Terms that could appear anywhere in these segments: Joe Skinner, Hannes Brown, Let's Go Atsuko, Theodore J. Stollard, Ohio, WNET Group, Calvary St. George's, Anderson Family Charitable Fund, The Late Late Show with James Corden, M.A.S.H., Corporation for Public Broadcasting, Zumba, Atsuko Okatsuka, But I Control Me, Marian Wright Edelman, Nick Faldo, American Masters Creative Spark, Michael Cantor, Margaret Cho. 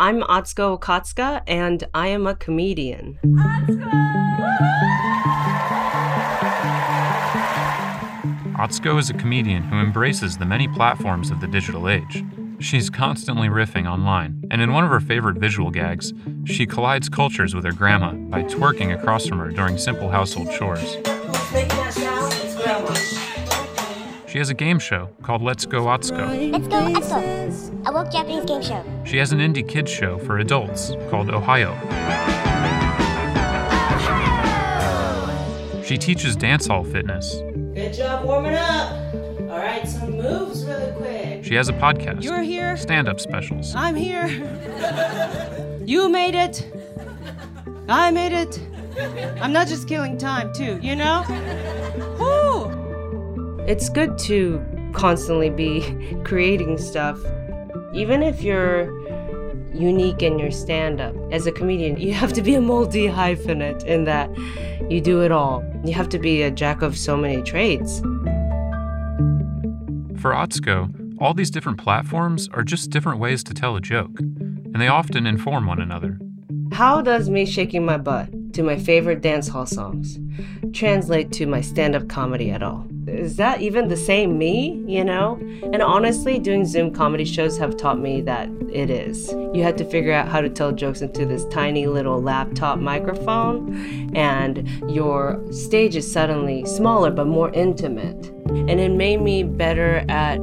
I'm Atsuko Okatsuka, and I am a comedian. Atsuko! Atsuko is a comedian who embraces the many platforms of the digital age. She's constantly riffing online, and in one of her favorite visual gags, she collides cultures with her grandma by twerking across from her during simple household chores. She has a game show called Let's Go Atsuko. Let's Go Atsuko, a woke Japanese game show. She has an indie kids show for adults called Ohio. Ohio! She teaches dance hall fitness. Good job warming up. All right, some moves really quick. She has a podcast. You're here. Stand-up specials. I'm here. You made it. I made it. I'm not just killing time, too, you know? Woo! It's good to constantly be creating stuff, even if you're unique in your stand-up. As a comedian, you have to be a multi-hyphenate in that you do it all. You have to be a jack of so many trades. For Atsuko, all these different platforms are just different ways to tell a joke, and they often inform one another. How does me shaking my butt to my favorite dance hall songs translate to my stand-up comedy at all? Is that even the same me, you know? And honestly, doing Zoom comedy shows have taught me that it is. You had to figure out how to tell jokes into this tiny little laptop microphone, and your stage is suddenly smaller but more intimate. And it made me better at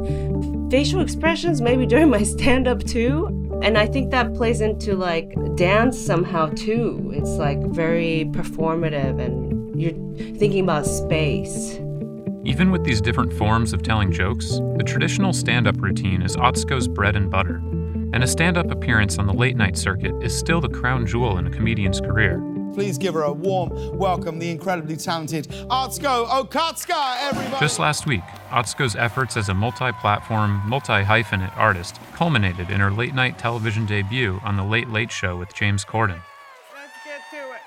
facial expressions, maybe during my stand-up too. And I think that plays into like dance somehow too. It's like very performative and you're thinking about space. Even with these different forms of telling jokes, the traditional stand-up routine is Atsuko's bread and butter, and a stand-up appearance on the late-night circuit is still the crown jewel in a comedian's career. Please give her a warm welcome, the incredibly talented Atsuko Okatsuka, everybody! Just last week, Atsuko's efforts as a multi-platform, multi-hyphenate artist culminated in her late-night television debut on The Late Late Show with James Corden. Let's get to it.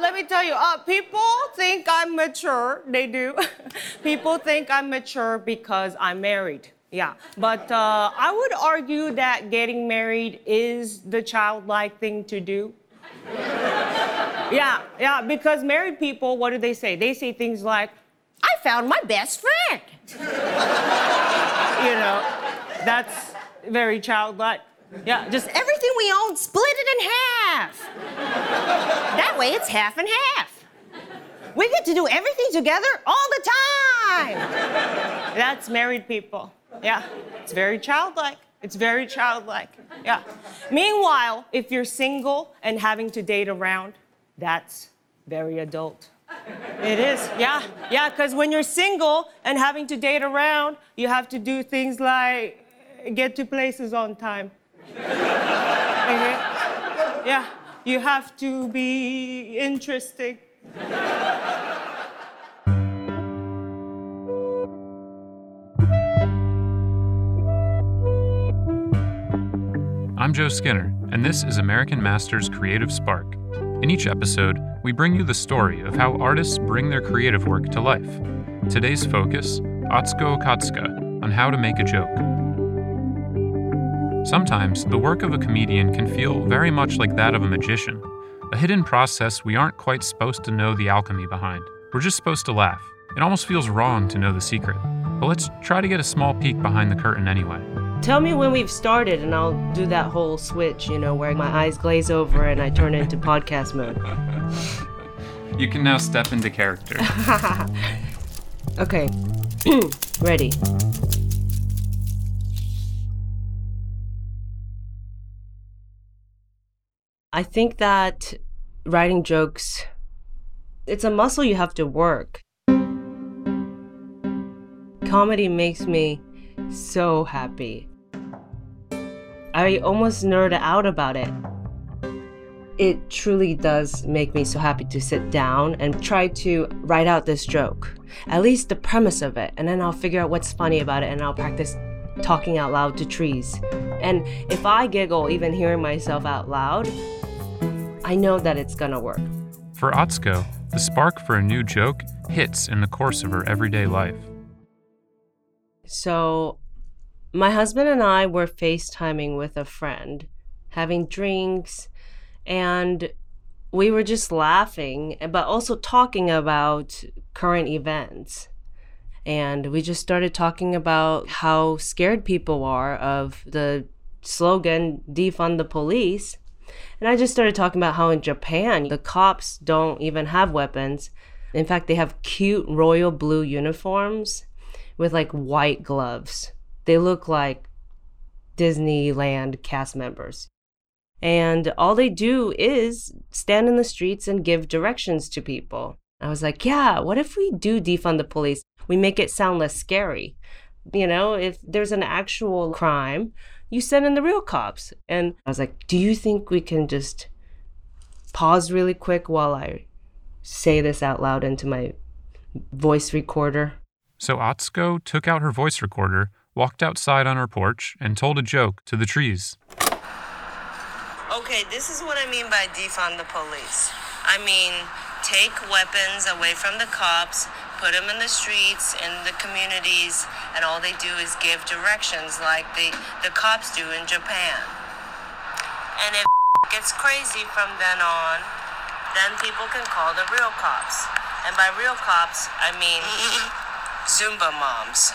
Let me tell you, people think I'm mature. They do. People think I'm mature because I'm married. Yeah. But I would argue that getting married is the childlike thing to do. Yeah, because married people, what do they say? They say things like, I found my best friend. You know, that's very childlike. Yeah, just everything we own, split it in half. That way it's half and half. We get to do everything together all the time. That's married people. Yeah, it's very childlike. It's very childlike. Yeah. Meanwhile, if you're single and having to date around, that's very adult. It is, yeah, because when you're single and having to date around, you have to do things like get to places on time. Mm-hmm. Yeah, you have to be interesting. I'm Joe Skinner, and this is American Masters Creative Spark. In each episode, we bring you the story of how artists bring their creative work to life. Today's focus, Atsuko Okatsuka, on how to make a joke. Sometimes, the work of a comedian can feel very much like that of a magician, a hidden process we aren't quite supposed to know the alchemy behind. We're just supposed to laugh. It almost feels wrong to know the secret, but let's try to get a small peek behind the curtain anyway. Tell me when we've started and I'll do that whole switch, you know, where my eyes glaze over and I turn into podcast mode. You can now step into character. Okay, ready. I think that writing jokes, it's a muscle you have to work. Comedy makes me so happy. I almost nerd out about it. It truly does make me so happy to sit down and try to write out this joke, at least the premise of it, and then I'll figure out what's funny about it and I'll practice talking out loud to trees. And if I giggle even hearing myself out loud, I know that it's gonna work. For Atsuko, the spark for a new joke hits in the course of her everyday life. So My husband and I were FaceTiming with a friend, having drinks, and we were just laughing, but also talking about current events. And we just started talking about how scared people are of the slogan, defund the police. And I just started talking about how in Japan, the cops don't even have weapons. In fact, they have cute royal blue uniforms with like white gloves. They look like Disneyland cast members. And all they do is stand in the streets and give directions to people. I was like, yeah, what if we do defund the police? We make it sound less scary. You know, if there's an actual crime, you send in the real cops. And I was like, do you think we can just pause really quick while I say this out loud into my voice recorder? So Atsuko took out her voice recorder, walked outside on her porch, and told a joke to the trees. Okay, this is what I mean by defund the police. I mean, take weapons away from the cops, put them in the streets, in the communities, and all they do is give directions like the cops do in Japan. And if it gets crazy from then on, then people can call the real cops. And by real cops, I mean Zumba moms.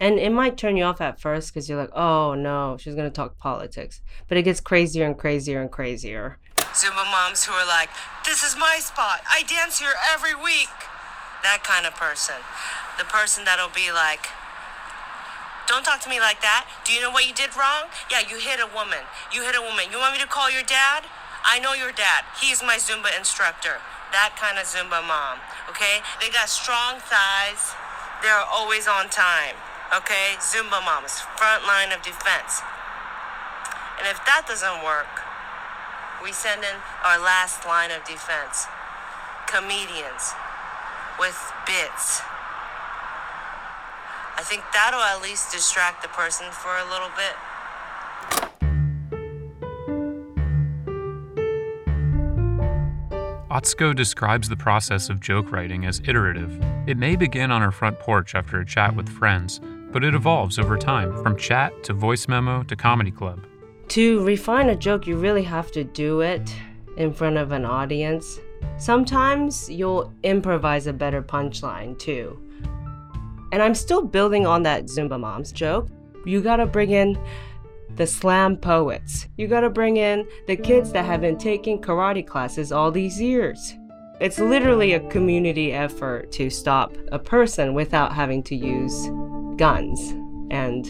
And it might turn you off at first because you're like, oh no, she's going to talk politics. But it gets crazier and crazier and crazier. Zumba moms who are like, this is my spot. I dance here every week. That kind of person. The person that'll be like, don't talk to me like that. Do you know what you did wrong? Yeah, you hit a woman. You hit a woman. You want me to call your dad? I know your dad. He's my Zumba instructor. That kind of Zumba mom, okay? They got strong thighs. They're always on time. Okay, Zumba moms, front line of defense. And if that doesn't work, we send in our last line of defense. Comedians with bits. I think that'll at least distract the person for a little bit. Atsuko describes the process of joke writing as iterative. It may begin on her front porch after a chat with friends, but it evolves over time, from chat to voice memo to comedy club. To refine a joke, you really have to do it in front of an audience. Sometimes you'll improvise a better punchline too. And I'm still building on that Zumba Moms joke. You gotta bring in the slam poets. You gotta bring in the kids that have been taking karate classes all these years. It's literally a community effort to stop a person without having to use guns and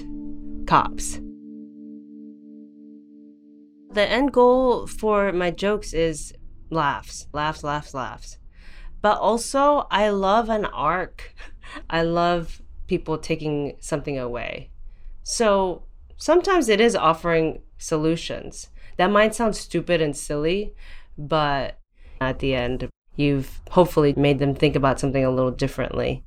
cops. The end goal for my jokes is laughs, laughs, laughs, laughs. But also, I love an arc. I love people taking something away. So sometimes it is offering solutions. That might sound stupid and silly, but at the end, you've hopefully made them think about something a little differently.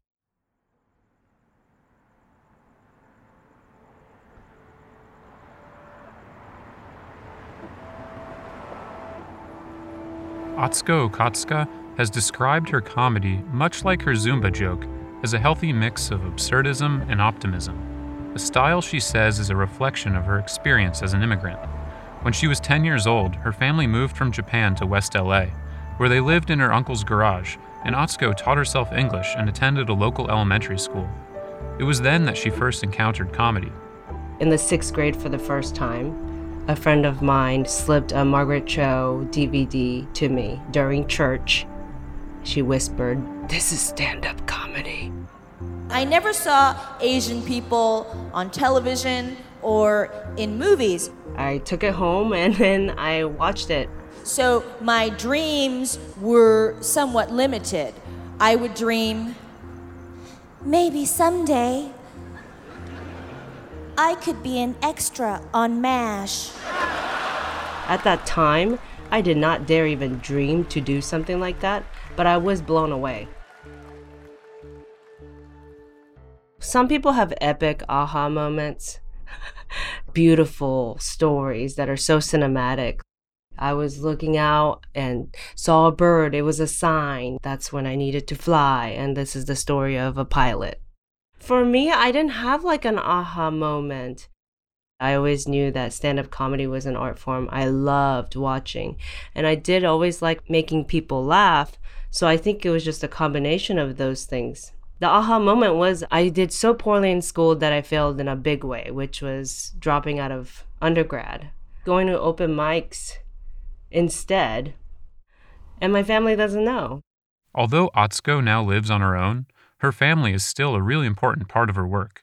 Atsuko Okatsuka has described her comedy, much like her Zumba joke, as a healthy mix of absurdism and optimism. The style, she says, is a reflection of her experience as an immigrant. When she was 10 years old, her family moved from Japan to West LA, where they lived in her uncle's garage, and Atsuko taught herself English and attended a local elementary school. It was then that she first encountered comedy. In the 6th grade for the first time, a friend of mine slipped a Margaret Cho DVD to me during church. She whispered, "This is stand-up comedy." I never saw Asian people on television or in movies. I took it home and then I watched it. So my dreams were somewhat limited. I would dream, maybe someday I could be an extra on M.A.S.H. At that time, I did not dare even dream to do something like that, but I was blown away. Some people have epic aha moments, beautiful stories that are so cinematic. I was looking out and saw a bird. It was a sign. That's when I needed to fly. And this is the story of a pilot. For me, I didn't have like an aha moment. I always knew that stand-up comedy was an art form I loved watching, and I did always like making people laugh, so I think it was just a combination of those things. The aha moment was I did so poorly in school that I failed in a big way, which was dropping out of undergrad, going to open mics instead, and my family doesn't know. Although Atsuko now lives on her own, her family is still a really important part of her work.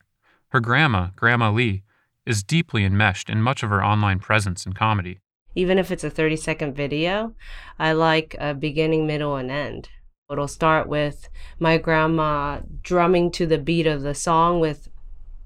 Her grandma, Grandma Lee, is deeply enmeshed in much of her online presence and comedy. Even if it's a 30-second video, I like a beginning, middle, and end. It'll start with my grandma drumming to the beat of the song with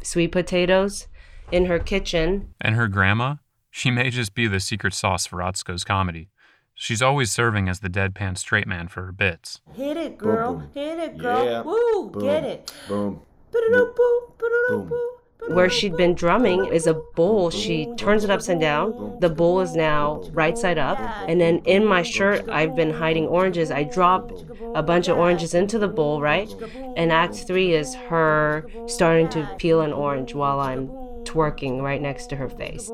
sweet potatoes in her kitchen. And her grandma, she may just be the secret sauce for Atsuko's comedy. She's always serving as the deadpan straight man for her bits. Hit it, girl. Boom, boom. Hit it, girl. Yeah. Woo, boom, get it. Boom. Ba-da-da-boom, ba-da-da-boom. Where she'd been drumming is a bowl. She turns it upside down. The bowl is now right side up. And then in my shirt, I've been hiding oranges. I drop a bunch of oranges into the bowl, right? And act 3 is her starting to peel an orange while I'm twerking right next to her face.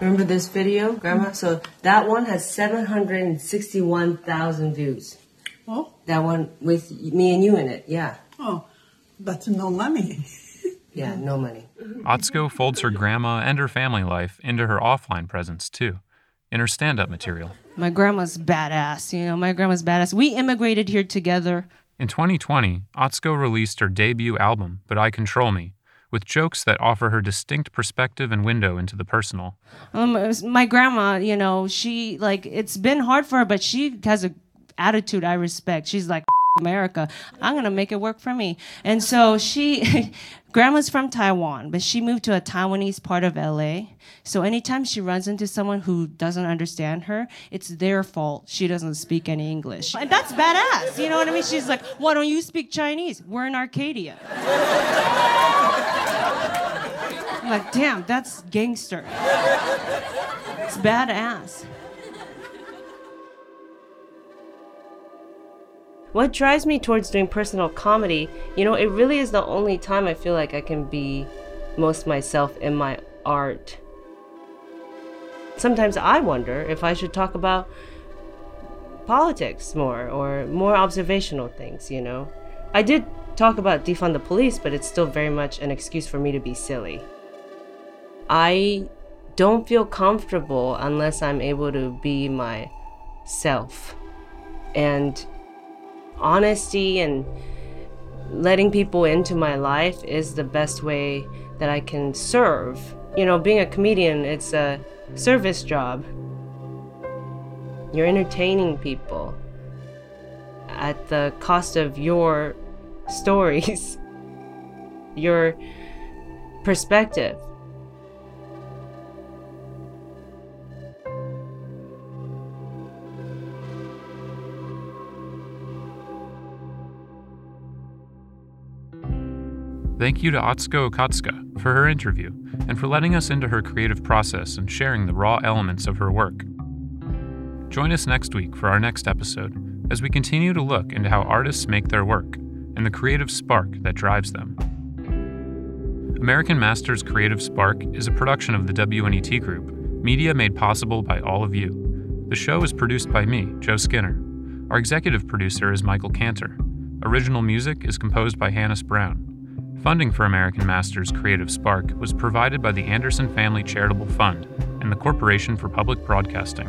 Remember this video, Grandma? So that one has 761,000 views. Oh? That one with me and you in it, yeah. Oh, that's no money. Yeah, no money. Atsuko folds her grandma and her family life into her offline presence, too, in her stand-up material. My grandma's badass, you know, my grandma's badass. We immigrated here together. In 2020, Atsuko released her debut album, But I Control Me, with jokes that offer her distinct perspective and window into the personal. My grandma, you know, she, like, it's been hard for her, but she has an attitude I respect. She's like, America, I'm going to make it work for me. And so she, Grandma's from Taiwan, but she moved to a Taiwanese part of LA. So anytime she runs into someone who doesn't understand her, it's their fault she doesn't speak any English. And that's badass, you know what I mean? She's like, why don't you speak Chinese? We're in Arcadia. I'm like, damn, that's gangster. It's badass. What drives me towards doing personal comedy, you know, it really is the only time I feel like I can be most myself in my art. Sometimes I wonder if I should talk about politics more or more observational things, you know. I did talk about defund the police, but it's still very much an excuse for me to be silly. I don't feel comfortable unless I'm able to be myself. And honesty and letting people into my life is the best way that I can serve. You know, being a comedian, it's a service job. You're entertaining people at the cost of your stories, your perspective. Thank you to Atsuko Okatsuka for her interview and for letting us into her creative process and sharing the raw elements of her work. Join us next week for our next episode as we continue to look into how artists make their work and the creative spark that drives them. American Masters Creative Spark is a production of the WNET Group, media made possible by all of you. The show is produced by me, Joe Skinner. Our executive producer is Michael Cantor. Original music is composed by Hannes Brown. Funding for American Masters Creative Spark was provided by the Anderson Family Charitable Fund and the Corporation for Public Broadcasting.